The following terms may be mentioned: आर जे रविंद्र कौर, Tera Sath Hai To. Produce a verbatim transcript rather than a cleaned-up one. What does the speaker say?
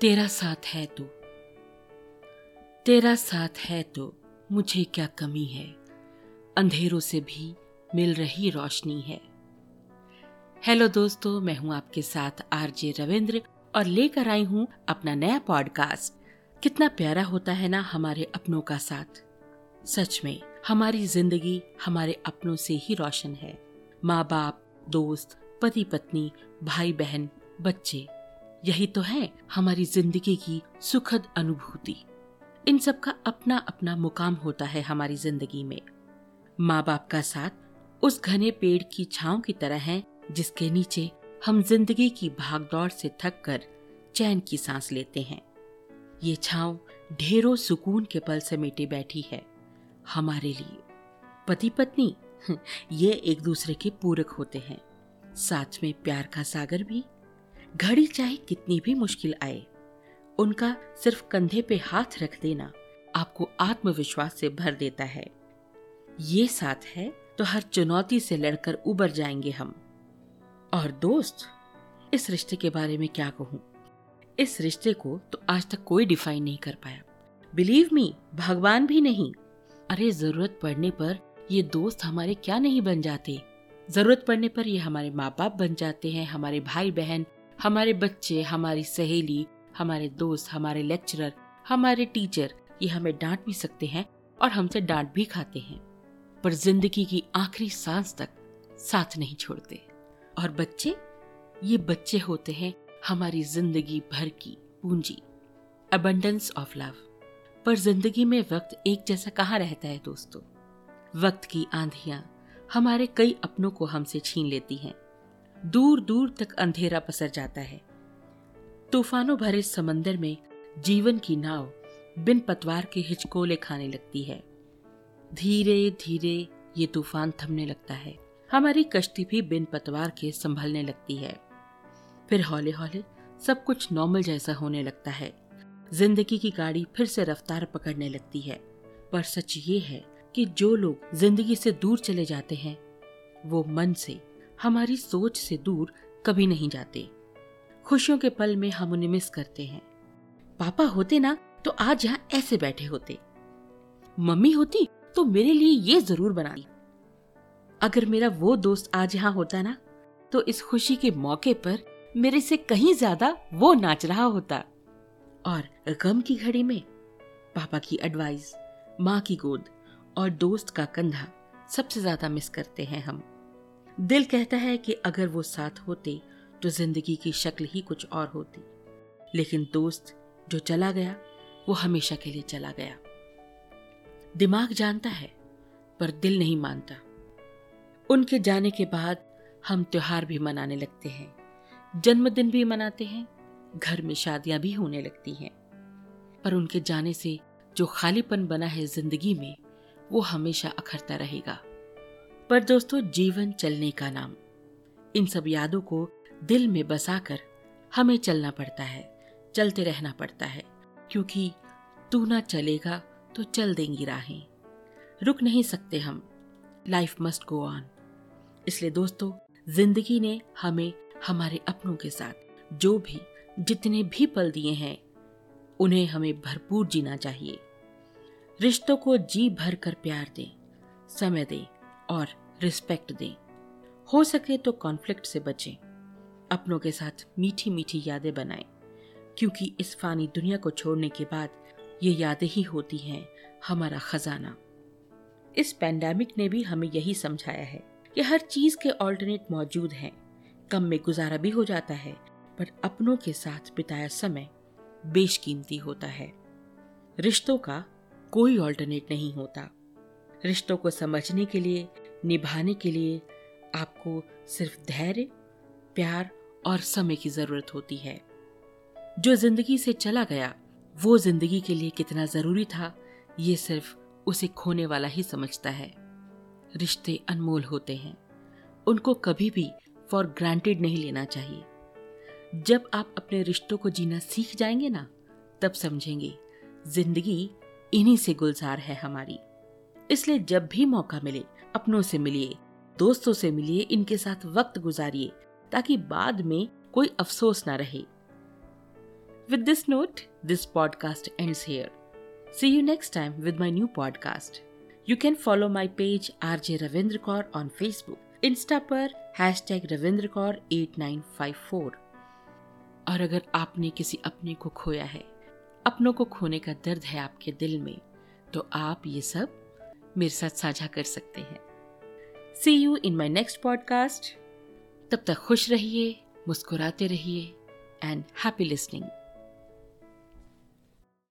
तेरा साथ है तो, तेरा साथ है तो मुझे क्या कमी है, अंधेरों से भी मिल रही रोशनी है। हेलो दोस्तों, मैं हूं आपके साथ आर जे रविंद्र और लेकर आई हूं अपना नया पॉडकास्ट। कितना प्यारा होता है ना हमारे अपनों का साथ। सच में हमारी जिंदगी हमारे अपनों से ही रोशन है। माँ बाप, दोस्त, पति पत्नी, भाई बहन, बच्चे, यही तो है हमारी जिंदगी की सुखद अनुभूति। इन सब का अपना अपना मुकाम होता है हमारी जिंदगी में। माँ बाप का साथ उस घने पेड़ की छांव की तरह है जिसके नीचे हम जिंदगी की भागदौड़ से थक कर चैन की सांस लेते हैं। ये छांव ढेरों सुकून के पल समेटे बैठी है हमारे लिए। पति पत्नी ये एक दूसरे के पूरक होते हैं, साथ में प्यार का सागर भी। घड़ी चाहे कितनी भी मुश्किल आए, उनका सिर्फ कंधे पे हाथ रख देना आपको आत्मविश्वास से भर देता है। ये साथ है तो हर चुनौती से लड़कर उबर जाएंगे हम। और दोस्त, इस रिश्ते के बारे में क्या कहूँ, इस रिश्ते को तो आज तक कोई डिफाइन नहीं कर पाया। बिलीव मी, भगवान भी नहीं। अरे जरूरत पड़ने पर ये दोस्त हमारे क्या नहीं बन जाते। जरूरत पड़ने पर ये हमारे माँ बाप बन जाते हैं, हमारे भाई बहन, हमारे बच्चे, हमारी सहेली, हमारे दोस्त, हमारे लेक्चरर, हमारे टीचर। ये हमें डांट भी सकते हैं और हमसे डांट भी खाते हैं, पर जिंदगी की आखिरी सांस तक साथ नहीं छोड़ते। और बच्चे, ये बच्चे होते हैं हमारी जिंदगी भर की पूंजी, अबंडेंस ऑफ लव। पर जिंदगी में वक्त एक जैसा कहाँ रहता है दोस्तों। वक्त की आंधियां हमारे कई अपनों को हमसे छीन लेती हैं। दूर दूर तक अंधेरा पसर जाता है। तूफानों भरे समंदर में जीवन की नाव बिन पतवार के हिचकोले खाने लगती है। धीरे धीरे ये तूफान थमने लगता है। हमारी कश्ती भी बिन पतवार के संभलने लगती है। फिर हौले हौले सब कुछ नॉर्मल जैसा होने लगता है। जिंदगी की गाड़ी फिर से रफ्तार पकड़ने लगती है। पर सच ये है कि जो लोग जिंदगी से दूर चले जाते हैं, वो मन से, हमारी सोच से दूर कभी नहीं जाते। खुशियों के पल में हम उन्हें मिस करते हैं। पापा होते ना तो आज यहाँ ऐसे बैठे होते, मम्मी होती तो मेरे लिए ये जरूर बनाती। अगर मेरा वो दोस्त आज यहाँ होता ना तो इस खुशी के मौके पर मेरे से कहीं ज्यादा वो नाच रहा होता। और गम की घड़ी में पापा की एडवाइस, माँ की गोद और दोस्त का कंधा सबसे ज्यादा मिस करते हैं हम। दिल कहता है कि अगर वो साथ होते तो जिंदगी की शक्ल ही कुछ और होती। लेकिन दोस्त जो चला गया वो हमेशा के लिए चला गया। दिमाग जानता है पर दिल नहीं मानता। उनके जाने के बाद हम त्योहार भी मनाने लगते हैं, जन्मदिन भी मनाते हैं, घर में शादियां भी होने लगती हैं। पर उनके जाने से जो खालीपन बना है जिंदगी में, वो हमेशा अखरता रहेगा। पर दोस्तों, जीवन चलने का नाम। इन सब यादों को दिल में बसाकर हमें चलना पड़ता है, चलते रहना पड़ता है, क्योंकि तू ना चलेगा तो चल देंगी राहें। रुक नहीं सकते हम। Life must go on. इसलिए दोस्तों, जिंदगी ने हमें हमारे अपनों के साथ जो भी जितने भी पल दिए हैं, उन्हें हमें भरपूर जीना चाहिए। रिश्तों को जी भर कर प्यार दें, समय दें और रिस्पेक्ट दें। हो सके तो कॉन्फ्लिक्ट से बचें। अपनों के साथ मीठी मीठी यादें बनाएं, क्योंकि इस फानी दुनिया को छोड़ने के बाद ये यादें ही होती हैं हमारा खजाना। इस पैंडेमिक ने भी हमें यही समझाया है कि हर चीज़ के ऑल्टरनेट मौजूद हैं। कम में गुजारा भी हो जाता है, पर अपनों के साथ बिताया समय बेशकीमती होता है। रिश्तों का कोई ऑल्टरनेट नहीं होता। रिश्तों को समझने के लिए, निभाने के लिए आपको सिर्फ धैर्य, प्यार और समय की जरूरत होती है। जो जिंदगी से चला गया, वो जिंदगी के लिए कितना जरूरी था, ये सिर्फ उसे खोने वाला ही समझता है। रिश्ते अनमोल होते हैं, उनको कभी भी फॉर ग्रांटेड नहीं लेना चाहिए। जब आप अपने रिश्तों को जीना सीख जाएंगे ना, तब समझेंगे जिंदगी इन्हीं से गुलजार है हमारी। इसलिए जब भी मौका मिले, अपनों से मिलिए, दोस्तों से मिलिए, इनके साथ वक्त गुजारिए, ताकि बाद में कोई अफसोस ना रहे। With this note, this podcast ends here. See you next time with my new podcast. You can follow my page आर जे रविंद्र कौर on Facebook, insta पर hashtag Ravinder Kaur eight nine five four. और अगर आपने किसी अपने को खोया है, अपनों को खोने का दर्द है आपके दिल में, तो आप ये सब मेरे साथ साझा कर सकते हैं. See you in my next podcast. तब तक खुश रहिए, मुस्कुराते रहिए, and happy listening.